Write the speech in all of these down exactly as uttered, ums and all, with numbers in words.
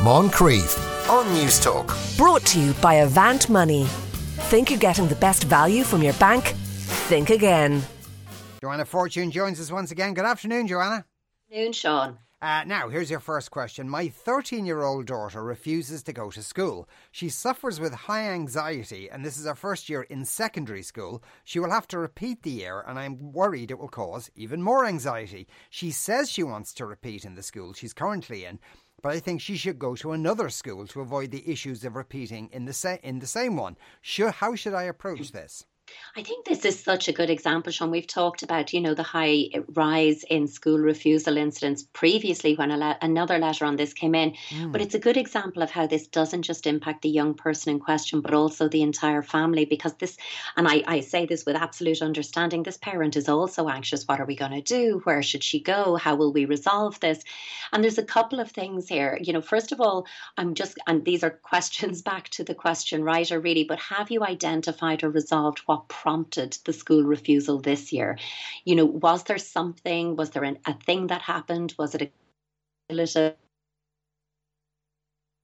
Moncrief on News Talk. Brought to you by Avant Money. Think you're getting the best value from your bank? Think again. Joanna Fortune joins us once again. Good afternoon, Joanna. Good afternoon, Sean. Uh, now, here's your first question. My thirteen-year-old daughter refuses to go to school. She suffers with high anxiety, and this is her first year in secondary school. She will have to repeat the year, and I'm worried it will cause even more anxiety. She says she wants to repeat in the school she's currently in, but I think she should go to another school to avoid the issues of repeating in the sa- in the same one. Should, how should I approach this? I think this is such a good example, Sean. We've talked about, you know, the high rise in school refusal incidents previously when a la- another letter on this came in. Mm. But it's a good example of how this doesn't just impact the young person in question, but also the entire family. Because this, and I, I say this with absolute understanding, this parent is also anxious. What are we going to do? Where should she go? How will we resolve this? And there's a couple of things here. You know, first of all, I'm just, and these are questions back to the question writer, really, but have you identified or resolved what prompted the school refusal this year? You know, was there something, was there an, a thing that happened? Was it a little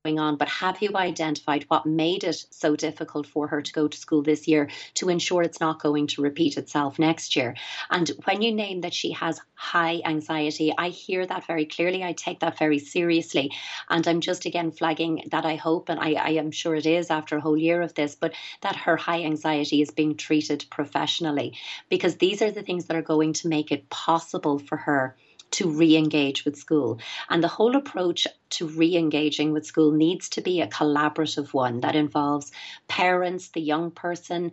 going on? But have you identified what made it so difficult for her to go to school this year to ensure it's not going to repeat itself next year? And when you name that she has high anxiety, I hear that very clearly. I take that very seriously. And I'm just again flagging that I hope, and I, I am sure it is after a whole year of this, but that her high anxiety is being treated professionally, because these are the things that are going to make it possible for her to re-engage with school. And the whole approach to re-engaging with school needs to be a collaborative one that involves parents, the young person,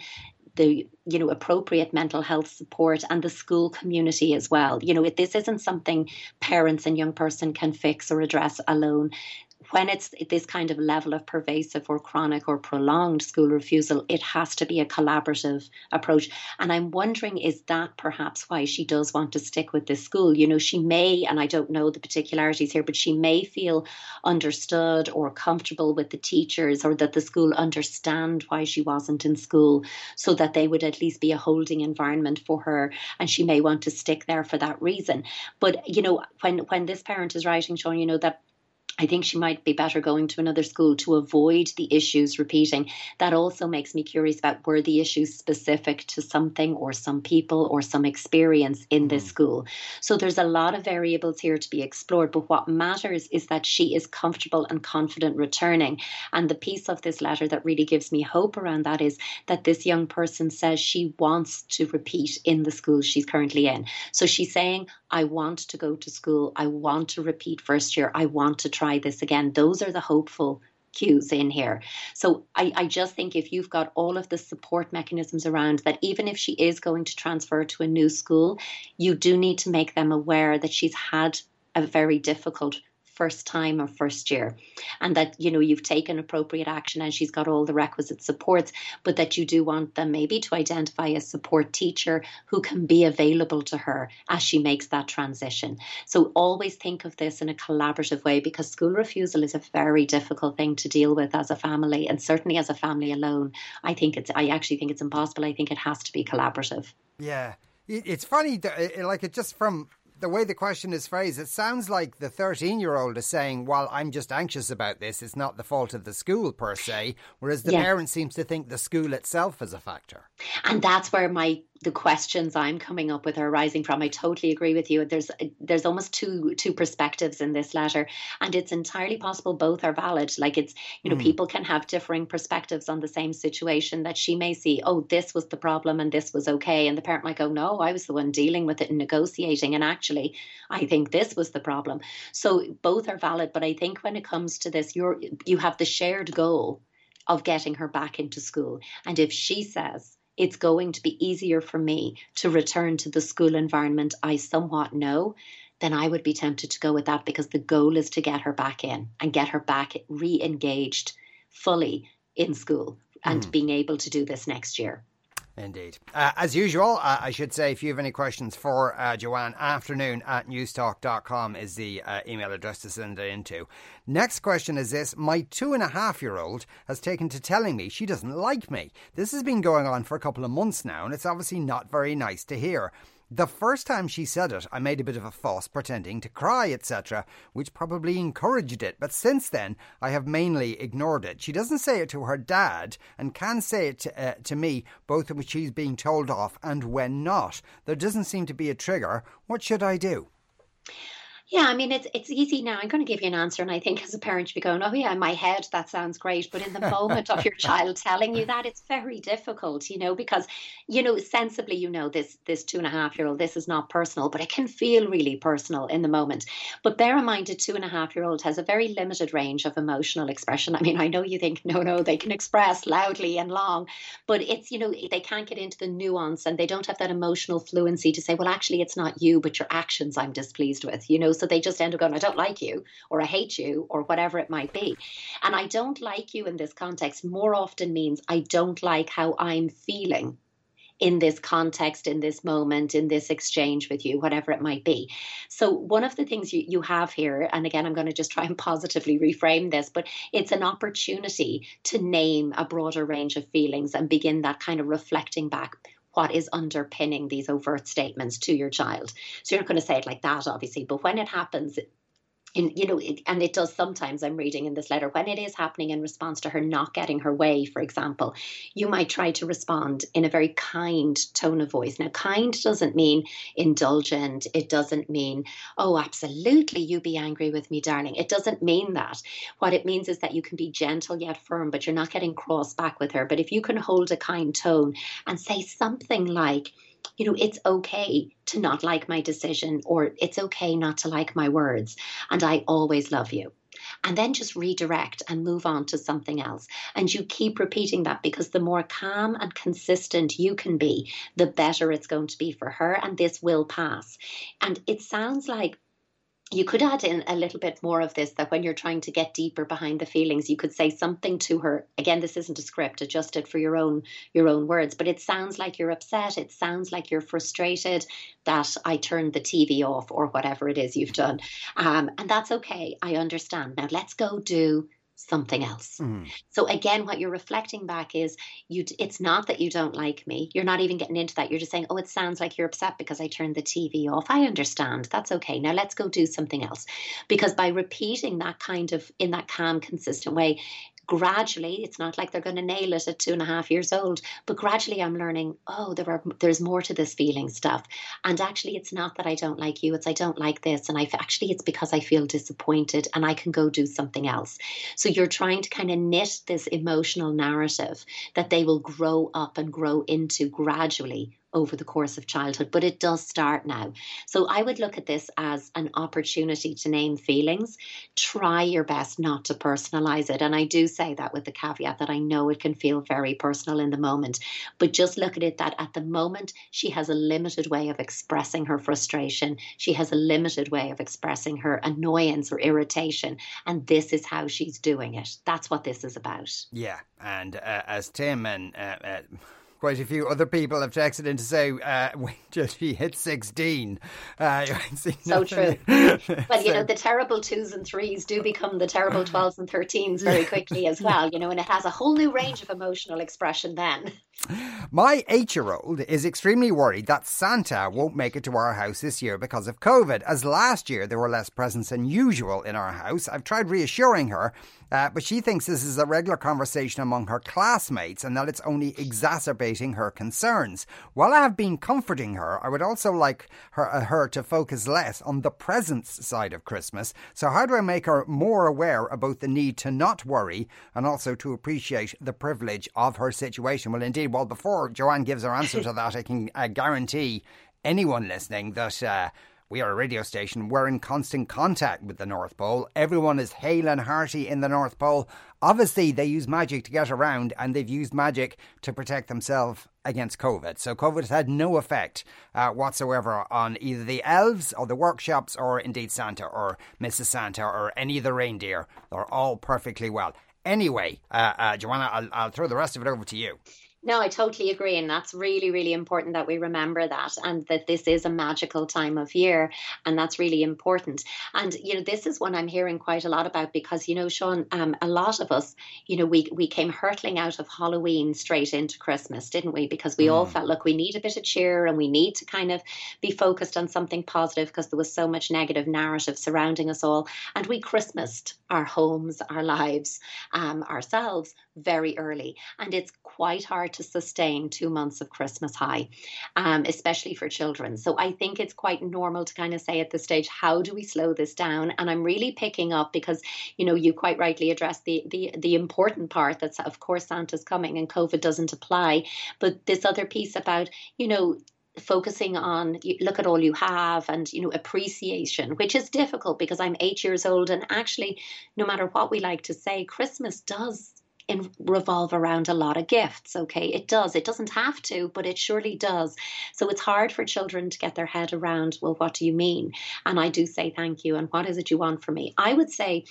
the, you know, appropriate mental health support, and the school community as well. You know, if this isn't something parents and young person can fix or address alone. When it's this kind of level of pervasive or chronic or prolonged school refusal, it has to be a collaborative approach. And I'm wondering, is that perhaps why she does want to stick with this school? You know, she may, and I don't know the particularities here, but she may feel understood or comfortable with the teachers, or that the school understand why she wasn't in school, so that they would at least be a holding environment for her. And she may want to stick there for that reason. But, you know, when, when this parent is writing, Sean, you know, that I think she might be better going to another school to avoid the issues repeating. That also makes me curious about, were the issues specific to something or some people or some experience in this school? So there's a lot of variables here to be explored. But what matters is that she is comfortable and confident returning. And the piece of this letter that really gives me hope around that is that this young person says she wants to repeat in the school she's currently in. So she's saying, I want to go to school. I want to repeat first year. I want to try this again. Those are the hopeful cues in here. So I, I just think if you've got all of the support mechanisms around that, even if she is going to transfer to a new school, you do need to make them aware that she's had a very difficult first time or first year, and that, you know, you've taken appropriate action and she's got all the requisite supports, but that you do want them maybe to identify a support teacher who can be available to her as she makes that transition. So always think of this in a collaborative way, because school refusal is a very difficult thing to deal with as a family, and certainly as a family alone. I think it's, I actually think it's impossible. I think it has to be collaborative. Yeah. It's funny, like, it just from the way the question is phrased, it sounds like the thirteen-year-old is saying, well, I'm just anxious about this. It's not the fault of the school per se, whereas the yeah. parent seems to think the school itself is a factor. And that's where my the questions I'm coming up with are arising from. I totally agree with you. There's there's almost two two perspectives in this letter, and it's entirely possible both are valid. Like, it's, you know, mm. people can have differing perspectives on the same situation, that she may see, oh, this was the problem and this was okay. And the parent might go, no, I was the one dealing with it and negotiating. And actually, I think this was the problem. So both are valid. But I think when it comes to this, you're, you have the shared goal of getting her back into school. And if she says, it's going to be easier for me to return to the school environment I somewhat know, then I would be tempted to go with that, because the goal is to get her back in and get her back re-engaged fully in school and mm. being able to do this next year. Indeed. Uh, as usual, uh, I should say, if you have any questions for uh, Joanne, afternoon at newstalk dot com is the uh, email address to send it into. Next question is this. My two and a half year old has taken to telling me she doesn't like me. This has been going on for a couple of months now, and it's obviously not very nice to hear. The first time she said it, I made a bit of a fuss, pretending to cry, et cetera, which probably encouraged it, but since then, I have mainly ignored it. She doesn't say it to her dad, and can say it to, uh, to me, both when she's being told off and when not. There doesn't seem to be a trigger. What should I do? Yeah, I mean, it's it's easy now. I'm going to give you an answer, and I think as a parent, you'd be going, oh yeah, in my head, that sounds great. But in the moment of your child telling you that, it's very difficult, you know, because, you know, sensibly, you know, this this two and a half year old, this is not personal, but it can feel really personal in the moment. But bear in mind, a two and a half year old has a very limited range of emotional expression. I mean, I know you think, no, no, they can express loudly and long, but it's, you know, they can't get into the nuance, and they don't have that emotional fluency to say, well, actually, it's not you, but your actions I'm displeased with, you know. So they just end up going, I don't like you, or I hate you, or whatever it might be. And I don't like you in this context more often means I don't like how I'm feeling in this context, in this moment, in this exchange with you, whatever it might be. So one of the things you, you have here, and again, I'm going to just try and positively reframe this, but it's an opportunity to name a broader range of feelings and begin that kind of reflecting back. What is underpinning these overt statements to your child? So you're not going to say it like that, obviously, but when it happens, in, you know, it, and it does sometimes, I'm reading in this letter, when it is happening in response to her not getting her way, for example, you might try to respond in a very kind tone of voice. Now, kind doesn't mean indulgent. It doesn't mean, oh, absolutely, you be angry with me, darling. It doesn't mean that. What it means is that you can be gentle yet firm, but you're not getting cross back with her. But if you can hold a kind tone and say something like, you know, it's okay to not like my decision, or it's okay not to like my words, and I always love you. And then just redirect and move on to something else. And you keep repeating that, because the more calm and consistent you can be, the better it's going to be for her, and this will pass. And it sounds like you could add in a little bit more of this, that when you're trying to get deeper behind the feelings, you could say something to her. Again, this isn't a script, adjust it for your own your own words. But it sounds like you're upset. It sounds like you're frustrated that I turned the T V off, or whatever it is you've done. Um, and that's okay. I understand. Now let's go do something else. Mm. So again, what you're reflecting back is you. It's not that you don't like me. You're not even getting into that. You're just saying, oh, it sounds like you're upset because I turned the T V off. I understand. That's okay. Now let's go do something else. Because by repeating that kind of, in that calm, consistent way, gradually, it's not like they're going to nail it at two and a half years old, but gradually I'm learning, oh, there are, there's more to this feeling stuff. And actually, it's not that I don't like you, it's I don't like this. And I actually, it's because I feel disappointed, and I can go do something else. So you're trying to kind of knit this emotional narrative that they will grow up and grow into gradually over the course of childhood, but it does start now. So I would look at this as an opportunity to name feelings. Try your best not to personalize it. And I do say that with the caveat that I know it can feel very personal in the moment, but just look at it that at the moment, she has a limited way of expressing her frustration. She has a limited way of expressing her annoyance or irritation. And this is how she's doing it. That's what this is about. Yeah. And uh, as Tim and... Uh, uh... quite a few other people have texted in to say, uh, wait till she hits sixteen. Uh, so true. Well, so, you know, the terrible twos and threes do become the terrible twelves and thirteens very quickly as well, you know, and it has a whole new range of emotional expression then. My eight-year-old is extremely worried that Santa won't make it to our house this year because of COVID, as last year there were less presents than usual in our house. I've tried reassuring her, uh, but she thinks this is a regular conversation among her classmates and that it's only exacerbated her concerns. While I have been comforting her, I would also like her, uh, her to focus less on the presents side of Christmas. So how do I make her more aware about the need to not worry and also to appreciate the privilege of her situation? Well, indeed, well, before Joanne gives her answer to that, I can uh, guarantee anyone listening that uh, we are a radio station. We're in constant contact with the North Pole. Everyone is hale and hearty in the North Pole. Obviously, they use magic to get around, and they've used magic to protect themselves against COVID. So COVID has had no effect uh, whatsoever on either the elves or the workshops or indeed Santa or Missus Santa or any of the reindeer. They're all perfectly well. Anyway, uh, uh, Joanna, I'll, I'll throw the rest of it over to you. No, I totally agree. And that's really, really important that we remember that, and that this is a magical time of year. And that's really important. And, you know, this is one I'm hearing quite a lot about because, you know, Sean, um, a lot of us, you know, we, we came hurtling out of Halloween straight into Christmas, didn't we? Because we mm. all felt, look, we need a bit of cheer and we need to kind of be focused on something positive because there was so much negative narrative surrounding us all. And we Christmased our homes, our lives, um, ourselves very early. And it's quite hard to sustain two months of Christmas high, um, especially for children. So I think it's quite normal to kind of say at this stage, how do we slow this down? And I'm really picking up because, you know, you quite rightly addressed the the, the important part that's, of course, Santa's coming and COVID doesn't apply. But this other piece about, you know, focusing on look at all you have and, you know, appreciation, which is difficult because I'm eight years old. And actually, no matter what we like to say, Christmas does In, revolve around a lot of gifts. Okay, it does. It doesn't have to, but it surely does. So it's hard for children to get their head around, well, what do you mean? And I do say thank you. And what is it you want from me? I would say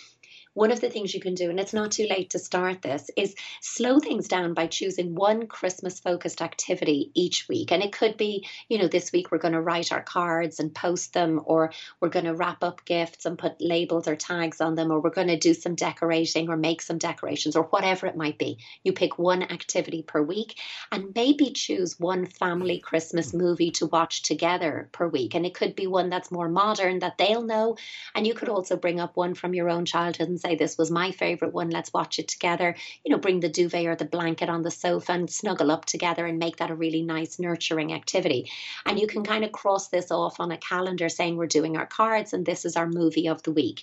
one of the things you can do, and it's not too late to start this, is slow things down by choosing one Christmas-focused activity each week. And it could be, you know, this week we're going to write our cards and post them, or we're going to wrap up gifts and put labels or tags on them, or we're going to do some decorating or make some decorations or whatever it might be. You pick one activity per week and maybe choose one family Christmas movie to watch together per week. And it could be one that's more modern that they'll know. And you could also bring up one from your own childhood and say, this was my favorite one, let's watch it together. You know, bring the duvet or the blanket on the sofa and snuggle up together and make that a really nice nurturing activity. And you can kind of cross this off on a calendar saying we're doing our cards and this is our movie of the week.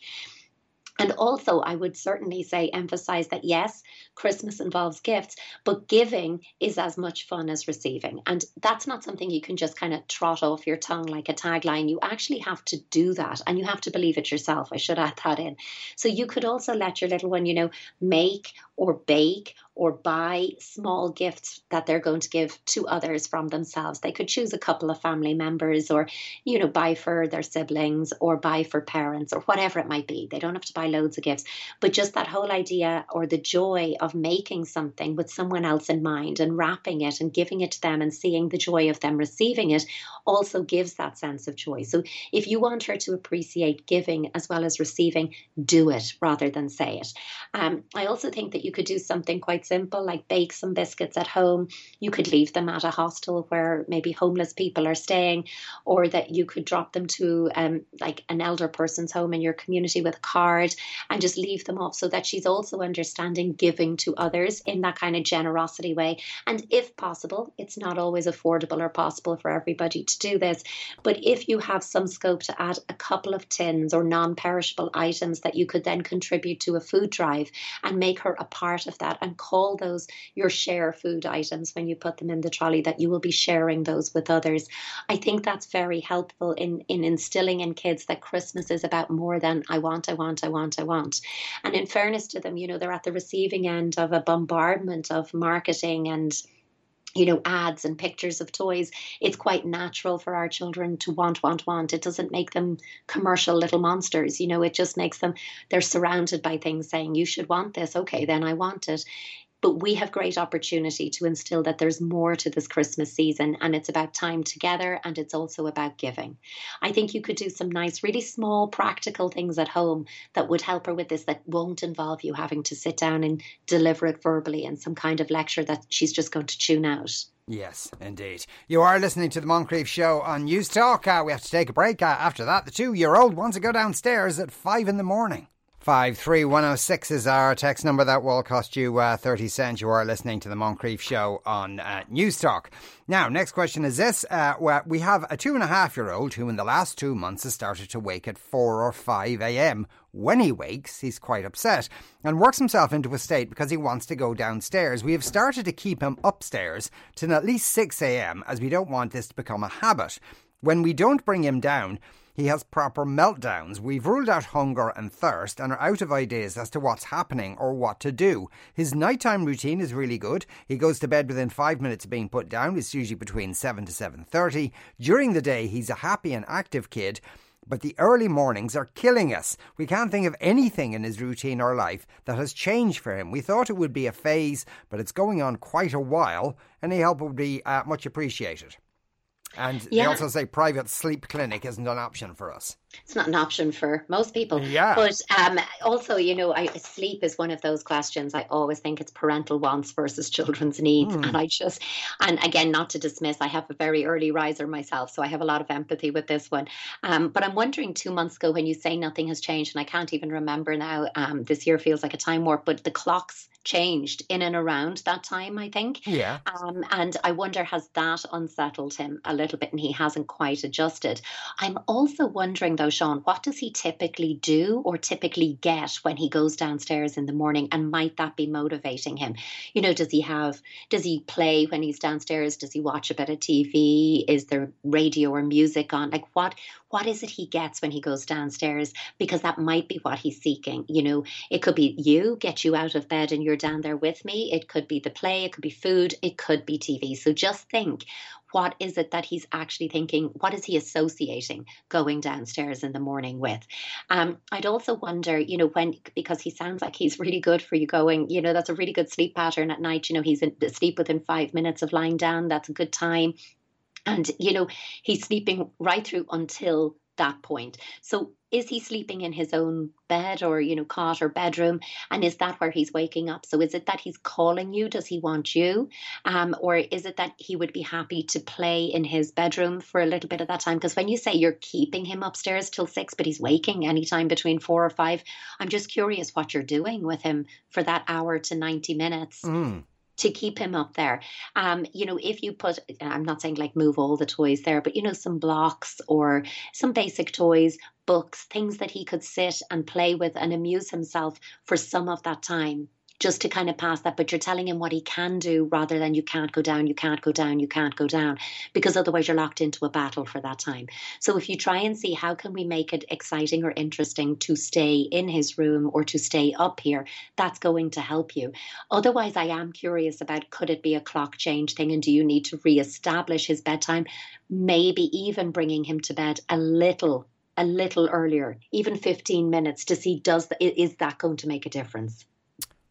And also, I would certainly say emphasize that, yes, Christmas involves gifts, but giving is as much fun as receiving. And that's not something you can just kind of trot off your tongue like a tagline. You actually have to do that, and you have to believe it yourself. I should add that in. So you could also let your little one, you know, make or bake or buy small gifts that they're going to give to others from themselves. They could choose a couple of family members or, you know, buy for their siblings or buy for parents or whatever it might be. They don't have to buy loads of gifts, but just that whole idea or the joy of making something with someone else in mind and wrapping it and giving it to them and seeing the joy of them receiving it also gives that sense of joy. So if you want her to appreciate giving as well as receiving, do it rather than say it. Um, I also think that you could do something quite simple, like bake some biscuits at home. You could leave them at a hostel where maybe homeless people are staying, or that you could drop them to um, like an elder person's home in your community with a card and just leave them off so that she's also understanding giving to others in that kind of generosity way. And if possible, it's not always affordable or possible for everybody to do this, but if you have some scope to add a couple of tins or non-perishable items that you could then contribute to a food drive and make her a part of that and call all those your share food items when you put them in the trolley, that you will be sharing those with others. I think that's very helpful in, in instilling in kids that Christmas is about more than I want, I want, I want, I want. And in fairness to them, you know, they're at the receiving end of a bombardment of marketing and, you know, ads and pictures of toys. It's quite natural for our children to want, want, want. It doesn't make them commercial little monsters. You know, it just makes them, they're surrounded by things saying, you should want this. Okay, then I want it. But we have great opportunity to instill that there's more to this Christmas season, and it's about time together, and it's also about giving. I think you could do some nice, really small, practical things at home that would help her with this, that won't involve you having to sit down and deliver it verbally in some kind of lecture that she's just going to tune out. Yes, indeed. You are listening to the Moncrief Show on News Talk. Uh, we have to take a break. Uh, after that, the two-year-old wants to go downstairs at five in the morning. five three one oh six is our text number. That will cost you uh, thirty cents. You are listening to the Moncrief Show on uh, News Talk. Now, next question is this. Uh, well, we have a two and a half year old who in the last two months has started to wake at four or five a.m. When he wakes, he's quite upset and works himself into a state because he wants to go downstairs. We have started to keep him upstairs till at least six a.m. as we don't want this to become a habit. When we don't bring him down, he has proper meltdowns. We've ruled out hunger and thirst and are out of ideas as to what's happening or what to do. His nighttime routine is really good. He goes to bed within five minutes of being put down. It's usually between seven to seven thirty. During the day, he's a happy and active kid, But the early mornings are killing us. We can't think of anything in his routine or life that has changed for him. We thought it would be a phase, but it's going on quite a while. Any help would be uh, much appreciated. And yeah. They also say private sleep clinic isn't an option for us. It's not an option for most people. Yeah. But um, also, you know, I, sleep is one of those questions. I always think it's parental wants versus children's needs. Mm. And I just, and again, not to dismiss, I have a very early riser myself, so I have a lot of empathy with this one. Um, but I'm wondering, two months ago when you say nothing has changed, and I can't even remember now, um, this year feels like a time warp, but the clocks changed in and around that time, I think. Yeah. Um, and I wonder, has that unsettled him a little bit and he hasn't quite adjusted? I'm also wondering, though, Sean, what does he typically do or typically get when he goes downstairs in the morning, and might that be motivating him? You know, does he have, does he play when he's downstairs? Does he watch a bit of T V? Is there radio or music on? Like what, what is it he gets when he goes downstairs? Because that might be what he's seeking. You know, it could be you, get you out of bed and you're down there with me. It could be the play, it could be food, it could be T V. So just think, what is it that he's actually thinking? What is he associating going downstairs in the morning with? Um, I'd also wonder, you know, when, because he sounds like he's really good for you going, you know, that's a really good sleep pattern at night. You know, he's in, asleep within five minutes of lying down. That's a good time. And, you know, he's sleeping right through until that point. So is he sleeping in his own bed or, you know, cot or bedroom? And is that where he's waking up? So is it that he's calling you? Does he want you? Um, or is it that he would be happy to play in his bedroom for a little bit of that time? Because when you say you're keeping him upstairs till six, but he's waking anytime between four or five, I'm just curious what you're doing with him for that hour to ninety minutes. Mm. To keep him up there. Um, you know, if you put, I'm not saying like move all the toys there, but, you know, some blocks or some basic toys, books, things that he could sit and play with and amuse himself for some of that time, just to kind of pass that. But you're telling him what he can do rather than you can't go down, you can't go down, you can't go down, because otherwise you're locked into a battle for that time. So if you try and see how can we make it exciting or interesting to stay in his room or to stay up here, that's going to help you. Otherwise, I am curious about, could it be a clock change thing? And do you need to reestablish his bedtime? Maybe even bringing him to bed a little, a little earlier, even fifteen minutes, to see, does the, is that going to make a difference?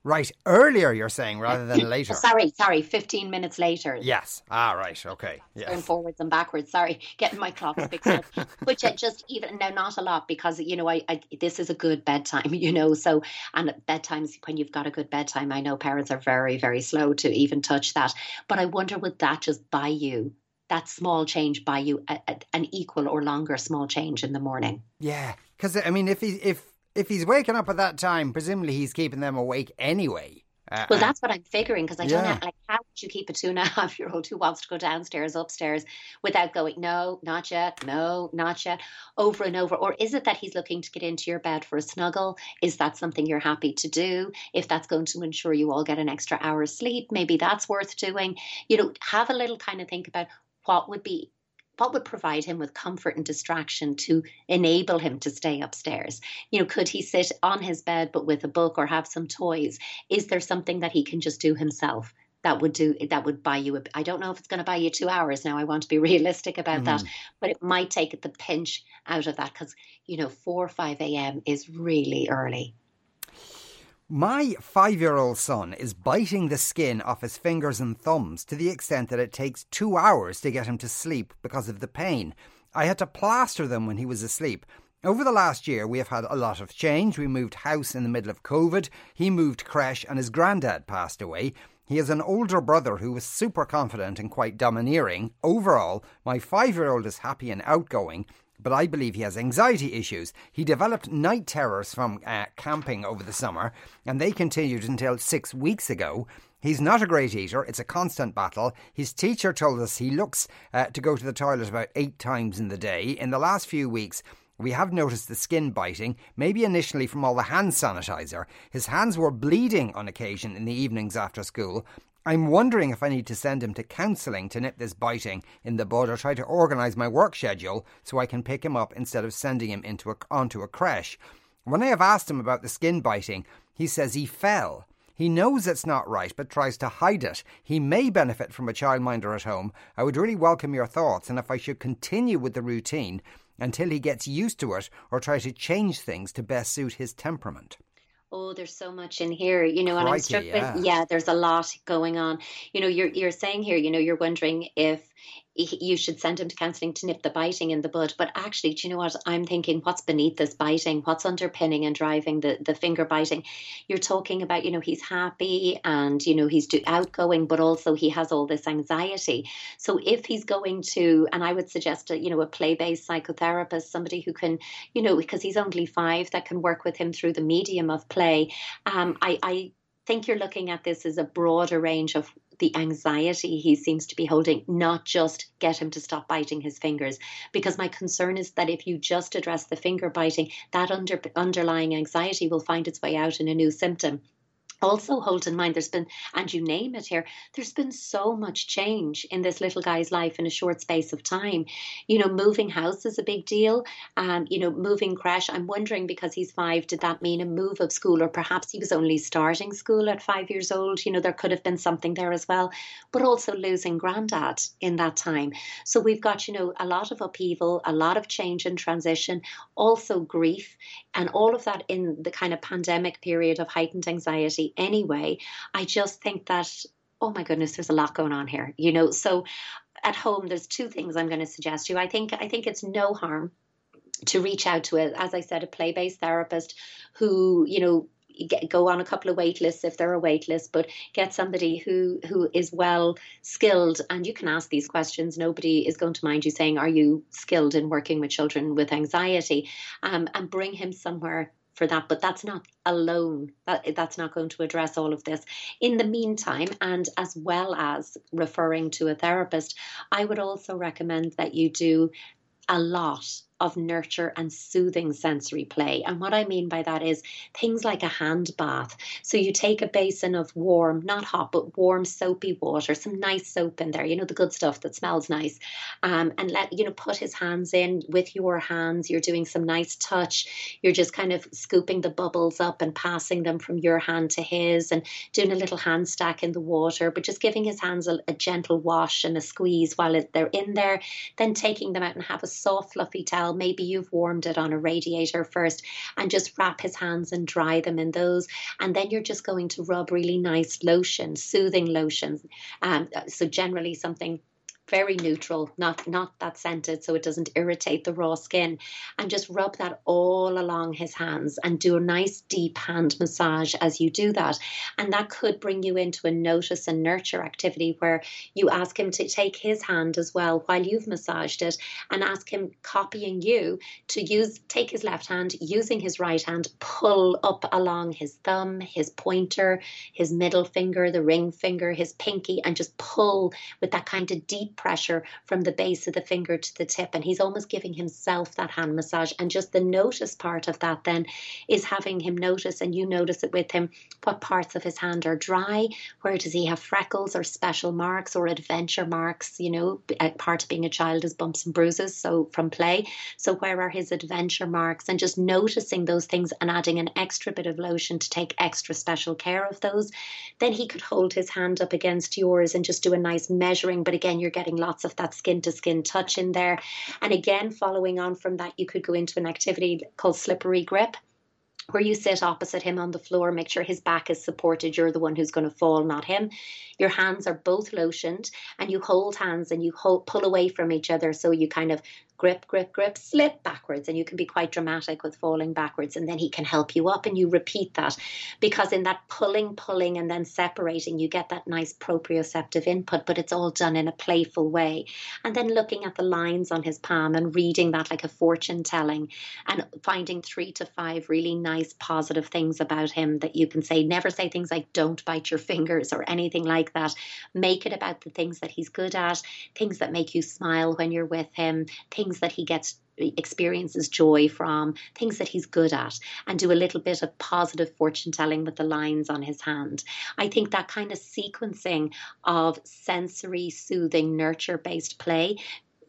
Right, earlier you're saying, rather than later. Oh, sorry, sorry, fifteen minutes later. Yes, ah, right, okay. Yes. Going forwards and backwards, sorry, getting my clocks mixed up. Which I just even, now not a lot, because, you know, I, I this is a good bedtime, you know, so, and bedtimes, when you've got a good bedtime, I know parents are very, very slow to even touch that. But I wonder, would that just buy you, that small change buy you a, a, an equal or longer small change in the morning? Yeah, because, I mean, if he, if, If he's waking up at that time, presumably he's keeping them awake anyway. Uh, well, that's what I'm figuring, because I yeah. don't know, like, how would you keep a two and a half year old who wants to go downstairs, upstairs, without going, no, not yet, no, not yet, over and over? Or is it that he's looking to get into your bed for a snuggle? Is that something you're happy to do? If that's going to ensure you all get an extra hour's sleep, maybe that's worth doing. You know, have a little kind of think about what would be, what would provide him with comfort and distraction to enable him to stay upstairs? You know, could he sit on his bed, but with a book, or have some toys? Is there something that he can just do himself that would do, that would buy you? A, I don't know if it's going to buy you two hours now. I want to be realistic about mm. that, but it might take the pinch out of that, because, you know, four or five a.m. is really early. My five-year-old son is biting the skin off his fingers and thumbs to the extent that it takes two hours to get him to sleep because of the pain. I had to plaster them when he was asleep. Over the last year, we have had a lot of change. We moved house in the middle of COVID. He moved creche and his granddad passed away. He has an older brother who was super confident and quite domineering. Overall, my five-year-old is happy and outgoing, but I believe he has anxiety issues. He developed night terrors from uh, camping over the summer, and they continued until six weeks ago. He's not a great eater. It's a constant battle. His teacher told us he looks uh, to go to the toilet about eight times in the day. In the last few weeks, we have noticed the skin biting, maybe initially from all the hand sanitizer. His hands were bleeding on occasion in the evenings after school. I'm wondering if I need to send him to counselling to nip this biting in the bud, or try to organise my work schedule so I can pick him up instead of sending him into a, onto a creche. When I have asked him about the skin biting, he says he fell. He knows it's not right, but tries to hide it. He may benefit from a childminder at home. I would really welcome your thoughts, and if I should continue with the routine, until he gets used to it or try to change things to best suit his temperament. Oh, there's so much in here, you know, and Crikey, I'm struck yeah. with, yeah, there's a lot going on. You know, you're you're saying here, you know, you're wondering if you should send him to counselling to nip the biting in the bud. But actually, do you know what? I'm thinking, what's beneath this biting? What's underpinning and driving the, the finger biting? You're talking about, you know, he's happy and, you know, he's outgoing, but also he has all this anxiety. So if he's going to, and I would suggest, a, you know, a play-based psychotherapist, somebody who can, you know, because he's only five, that can work with him through the medium of play. Um, I, I think you're looking at this as a broader range of the anxiety he seems to be holding, not just get him to stop biting his fingers. Because my concern is that if you just address the finger biting, that under, underlying anxiety will find its way out in a new symptom. Also hold in mind, there's been, and you name it here, there's been so much change in this little guy's life in a short space of time. You know, moving house is a big deal. Um, you know, moving creche, I'm wondering because he's five, did that mean a move of school? Or perhaps he was only starting school at five years old. You know, there could have been something there as well. But also losing granddad in that time. So we've got, you know, a lot of upheaval, a lot of change and transition, also grief, and all of that in the kind of pandemic period of heightened anxiety. Anyway, I just think that, oh my goodness, there's a lot going on here, you know. So at home, there's two things I'm going to suggest to you. I think I think it's no harm to reach out to, a, as I said, a play-based therapist who, you know, Get, go on a couple of wait lists if there are wait lists, but get somebody who who is well skilled, and you can ask these questions. Nobody is going to mind you saying, are you skilled in working with children with anxiety? Um, and bring him somewhere for that, but that's not alone. That, that's not going to address all of this. In the meantime, and as well as referring to a therapist, I would also recommend that you do a lot of nurture and soothing sensory play. And what I mean by that is things like a hand bath. So you take a basin of warm, not hot, but warm soapy water, some nice soap in there, you know, the good stuff that smells nice. Um, and let, you know, put his hands in with your hands. You're doing some nice touch. You're just kind of scooping the bubbles up and passing them from your hand to his and doing a little hand stack in the water, but just giving his hands a, a gentle wash and a squeeze while it, they're in there, then taking them out and have a soft, fluffy towel. Maybe you've warmed it on a radiator first, and just wrap his hands and dry them in those. And then you're just going to rub really nice lotion, soothing lotions. Um, so generally something very neutral, not not that scented, so it doesn't irritate the raw skin. And just rub that all along his hands and do a nice deep hand massage as you do that. And that could bring you into a notice and nurture activity where you ask him to take his hand as well while you've massaged it, and ask him, copying you, to use take his left hand, using his right hand, pull up along his thumb, his pointer, his middle finger, the ring finger, his pinky, and just pull with that kind of deep pressure from the base of the finger to the tip. And he's almost giving himself that hand massage. And just the notice part of that then is having him notice, and you notice it with him, what parts of his hand are dry, where does he have freckles or special marks or adventure marks. You know, a part of being a child is bumps and bruises, so from play, so where are his adventure marks, and just noticing those things and adding an extra bit of lotion to take extra special care of those. Then he could hold his hand up against yours and just do a nice measuring, but again you're getting lots of that skin to skin touch in there. And again, following on from that, you could go into an activity called slippery grip, where you sit opposite him on the floor, make sure his back is supported. You're the one who's going to fall, not him. Your hands are both lotioned, and you hold hands and you hold, pull away from each other. So you kind of grip, grip, grip, slip backwards, and you can be quite dramatic with falling backwards, and then he can help you up, and you repeat that, because in that pulling, pulling, and then separating, you get that nice proprioceptive input, but it's all done in a playful way. And then looking at the lines on his palm and reading that like a fortune telling, and finding three to five really nice Nice, positive things about him that you can say. Never say things like don't bite your fingers or anything like that. Make it about the things that he's good at, things that make you smile when you're with him, things that he gets experiences joy from, things that he's good at, and do a little bit of positive fortune telling with the lines on his hand. I think that kind of sequencing of sensory, soothing, nurture-based play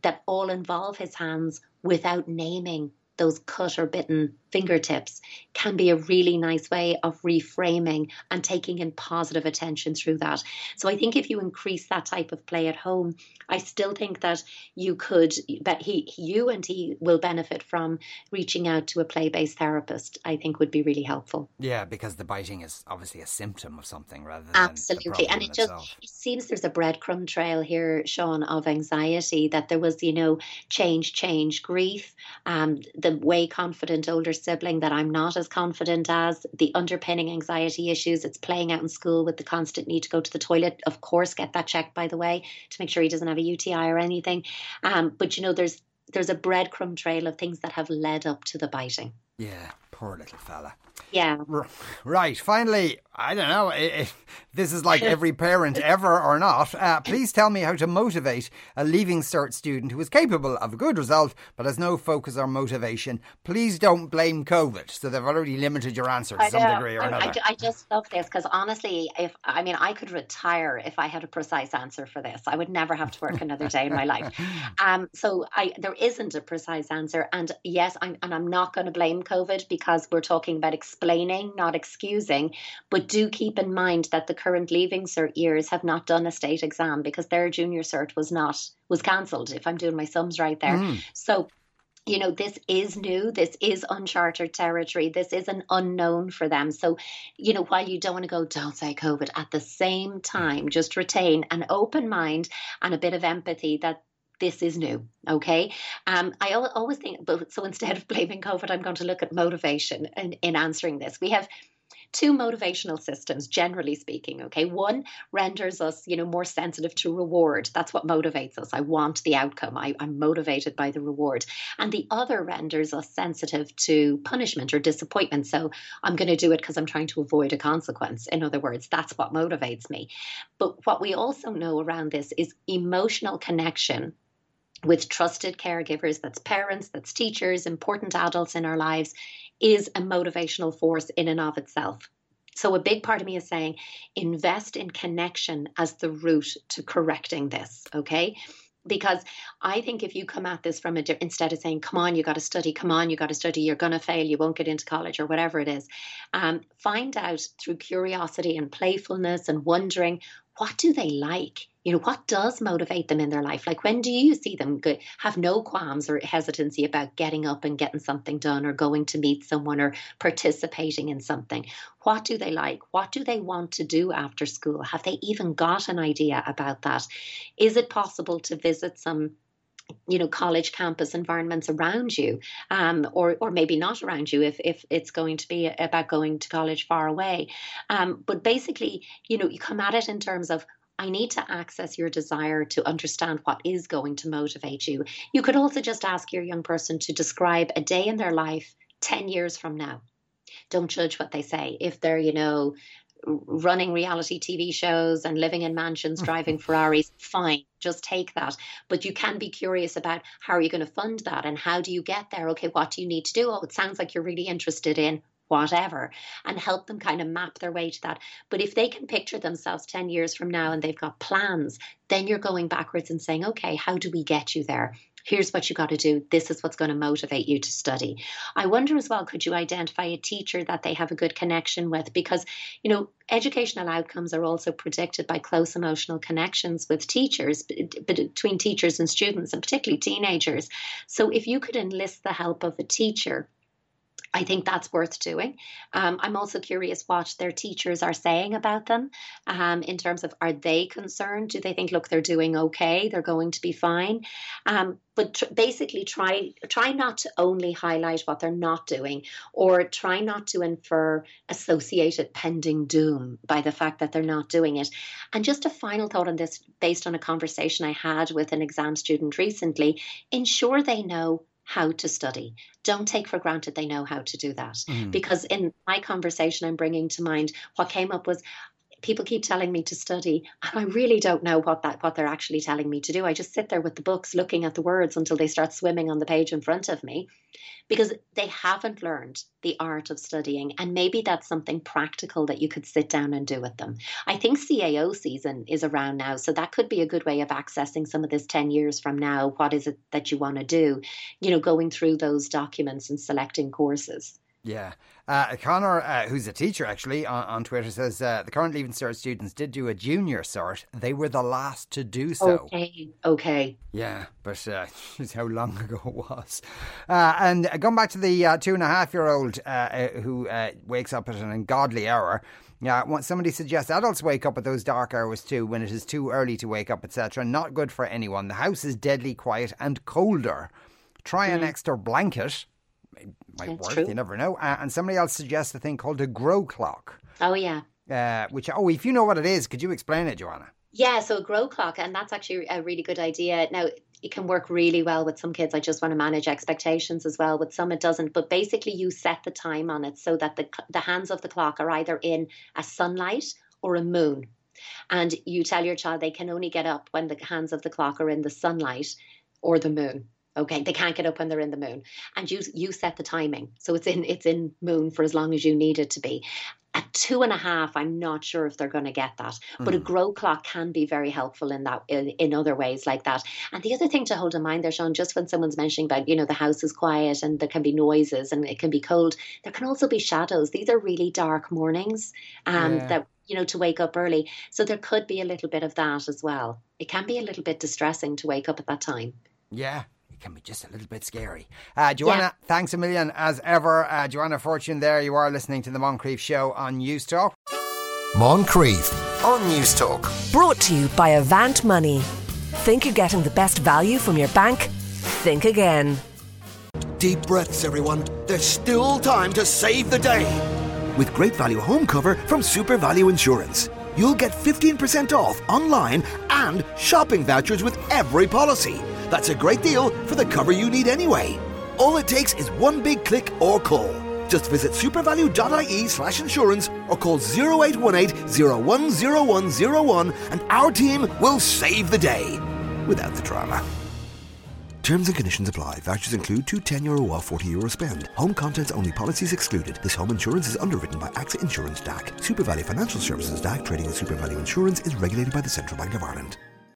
that all involve his hands without naming those cut or bitten fingertips can be a really nice way of reframing and taking in positive attention through that. So I think if you increase that type of play at home, I still think that you could, but he, you and he will benefit from reaching out to a play-based therapist, I think would be really helpful. Yeah, because the biting is obviously a symptom of something rather than absolutely. The problem and it itself. Just it seems there's a breadcrumb trail here, Sean, of anxiety, that there was, you know, change, change, grief, um, the way confident older sibling that I'm not as confident as, the underpinning anxiety issues, it's playing out in school with the constant need to go to the toilet. Of course, get that checked, by the way, to make sure he doesn't have a U T I or anything. Um, but, you know, there's there's a breadcrumb trail of things that have led up to the biting. Yeah, poor little fella. Yeah. R- right. Finally, I don't know if this is like every parent ever or not. Uh, please tell me how to motivate a Leaving Cert student who is capable of a good result but has no focus or motivation. Please don't blame COVID. So they've already limited your answer to I some know. degree or I, another. I, I just love this because honestly, if I mean, I could retire if I had a precise answer for this. I would never have to work another day in my life. Um, so I, there isn't a precise answer. And yes, I'm, and I'm not going to blame COVID because we're talking about explaining, not excusing, but do keep in mind that the current Leaving Cert years have not done a state exam because their Junior Cert was not was cancelled, if I'm doing my sums right there. Mm. So, you know, this is new. This is uncharted territory. This is an unknown for them. So, you know, while you don't want to go, don't say COVID, at the same time, just retain an open mind and a bit of empathy that this is new, okay? Um, I always think, but so instead of blaming COVID, I'm going to look at motivation in, in answering this. We have two motivational systems, generally speaking, okay? One renders us, you know, more sensitive to reward. That's what motivates us. I want the outcome. I, I'm motivated by the reward. And the other renders us sensitive to punishment or disappointment. So I'm going to do it because I'm trying to avoid a consequence. In other words, that's what motivates me. But what we also know around this is emotional connection with trusted caregivers, that's parents, that's teachers, important adults in our lives, is a motivational force in and of itself. So a big part of me is saying, invest in connection as the route to correcting this, okay? Because I think if you come at this from a di- instead of saying, come on, you got to study, come on, you got to study, you're going to fail, you won't get into college or whatever it is, um, find out through curiosity and playfulness and wondering, what do they like? You know, what does motivate them in their life? Like, when do you see them go, have no qualms or hesitancy about getting up and getting something done or going to meet someone or participating in something? What do they like? What do they want to do after school? Have they even got an idea about that? Is it possible to visit some, you know, college campus environments around you, um, or or maybe not around you if, if it's going to be about going to college far away? Um, but basically, you know, you come at it in terms of, I need to access your desire to understand what is going to motivate you. You could also just ask your young person to describe a day in their life ten years from now. Don't judge what they say. If they're, you know, running reality T V shows and living in mansions, driving Ferraris, fine, just take that. But you can be curious about, how are you going to fund that? And how do you get there? Okay, what do you need to do? Oh, it sounds like you're really interested in whatever, and help them kind of map their way to that. But if they can picture themselves ten years from now and they've got plans, then you're going backwards and saying, okay, how do we get you there? Here's what you got to do. This is what's going to motivate you to study. I wonder as well, could you identify a teacher that they have a good connection with? Because, you know, educational outcomes are also predicted by close emotional connections with teachers, between teachers and students, and particularly teenagers. So if you could enlist the help of a teacher, I think that's worth doing. Um, I'm also curious what their teachers are saying about them, um, in terms of, are they concerned? Do they think, look, they're doing okay, they're going to be fine? Um, but tr- basically try try not to only highlight what they're not doing, or try not to infer associated pending doom by the fact that they're not doing it. And just a final thought on this, based on a conversation I had with an exam student recently, ensure they know how to study. Don't take for granted they know how to do that. Mm. Because in my conversation, I'm bringing to mind what came up was, people keep telling me to study, and I really don't know what that what they're actually telling me to do. I just sit there with the books looking at the words until they start swimming on the page in front of me, because they haven't learned the art of studying. And maybe that's something practical that you could sit down and do with them. I think C A O season is around now, so that could be a good way of accessing some of this ten years from now. What is it that you want to do? You know, going through those documents and selecting courses. Yeah. Uh, Connor, uh, who's a teacher actually, on, on Twitter says, uh, the current Leaving Cert students did do a Junior Cert. They were the last to do so. Okay, okay. Yeah, but uh, how long ago it was. Uh, and going back to the uh, two-and-a-half-year-old uh, who uh, wakes up at an ungodly hour, yeah, somebody suggests adults wake up at those dark hours too when it is too early to wake up, et cetera. Not good for anyone. The house is deadly quiet and colder. Try mm. an extra blanket. Might work, you never know. Uh, and somebody else suggests a thing called a grow clock. Oh, yeah. Uh, which, oh, if you know what it is, could you explain it, Joanna? Yeah, so a grow clock, and that's actually a really good idea. Now, it can work really well with some kids. I just want to manage expectations as well. With some, it doesn't. But basically, you set the time on it so that the the hands of the clock are either in a sunlight or a moon. And you tell your child they can only get up when the hands of the clock are in the sunlight or the moon. Okay, they can't get up when they're in the moon. And you you set the timing. So it's in it's in moon for as long as you need it to be. At two and a half, I'm not sure if they're going to get that. But mm. a grow clock can be very helpful in that in, in other ways like that. And the other thing to hold in mind there, Sean, just when someone's mentioning about, you know, the house is quiet and there can be noises and it can be cold, there can also be shadows. These are really dark mornings um, yeah. that, you know, to wake up early. So there could be a little bit of that as well. It can be a little bit distressing to wake up at that time. Yeah. Can be just a little bit scary. Uh, Joanna, yeah. thanks a million as ever. Uh, Joanna Fortune there. You are listening to The Moncrief Show on News Talk. Moncrief on News Talk. Brought to you by Avant Money. Think you're getting the best value from your bank? Think again. Deep breaths, everyone. There's still time to save the day. With great value home cover from Super Value Insurance. You'll get fifteen percent off online and shopping vouchers with every policy. That's a great deal for the cover you need anyway. All it takes is one big click or call. Just visit supervalue.ie slash insurance or call zero eight one eight, zero one zero one zero one and our team will save the day. Without the drama. Terms and conditions apply. Vouchers include two ten euro off, forty euro spend. Home contents only, policies excluded. This home insurance is underwritten by AXA Insurance D A C. Supervalue Financial Services D A C, trading as Supervalue Insurance, is regulated by the Central Bank of Ireland.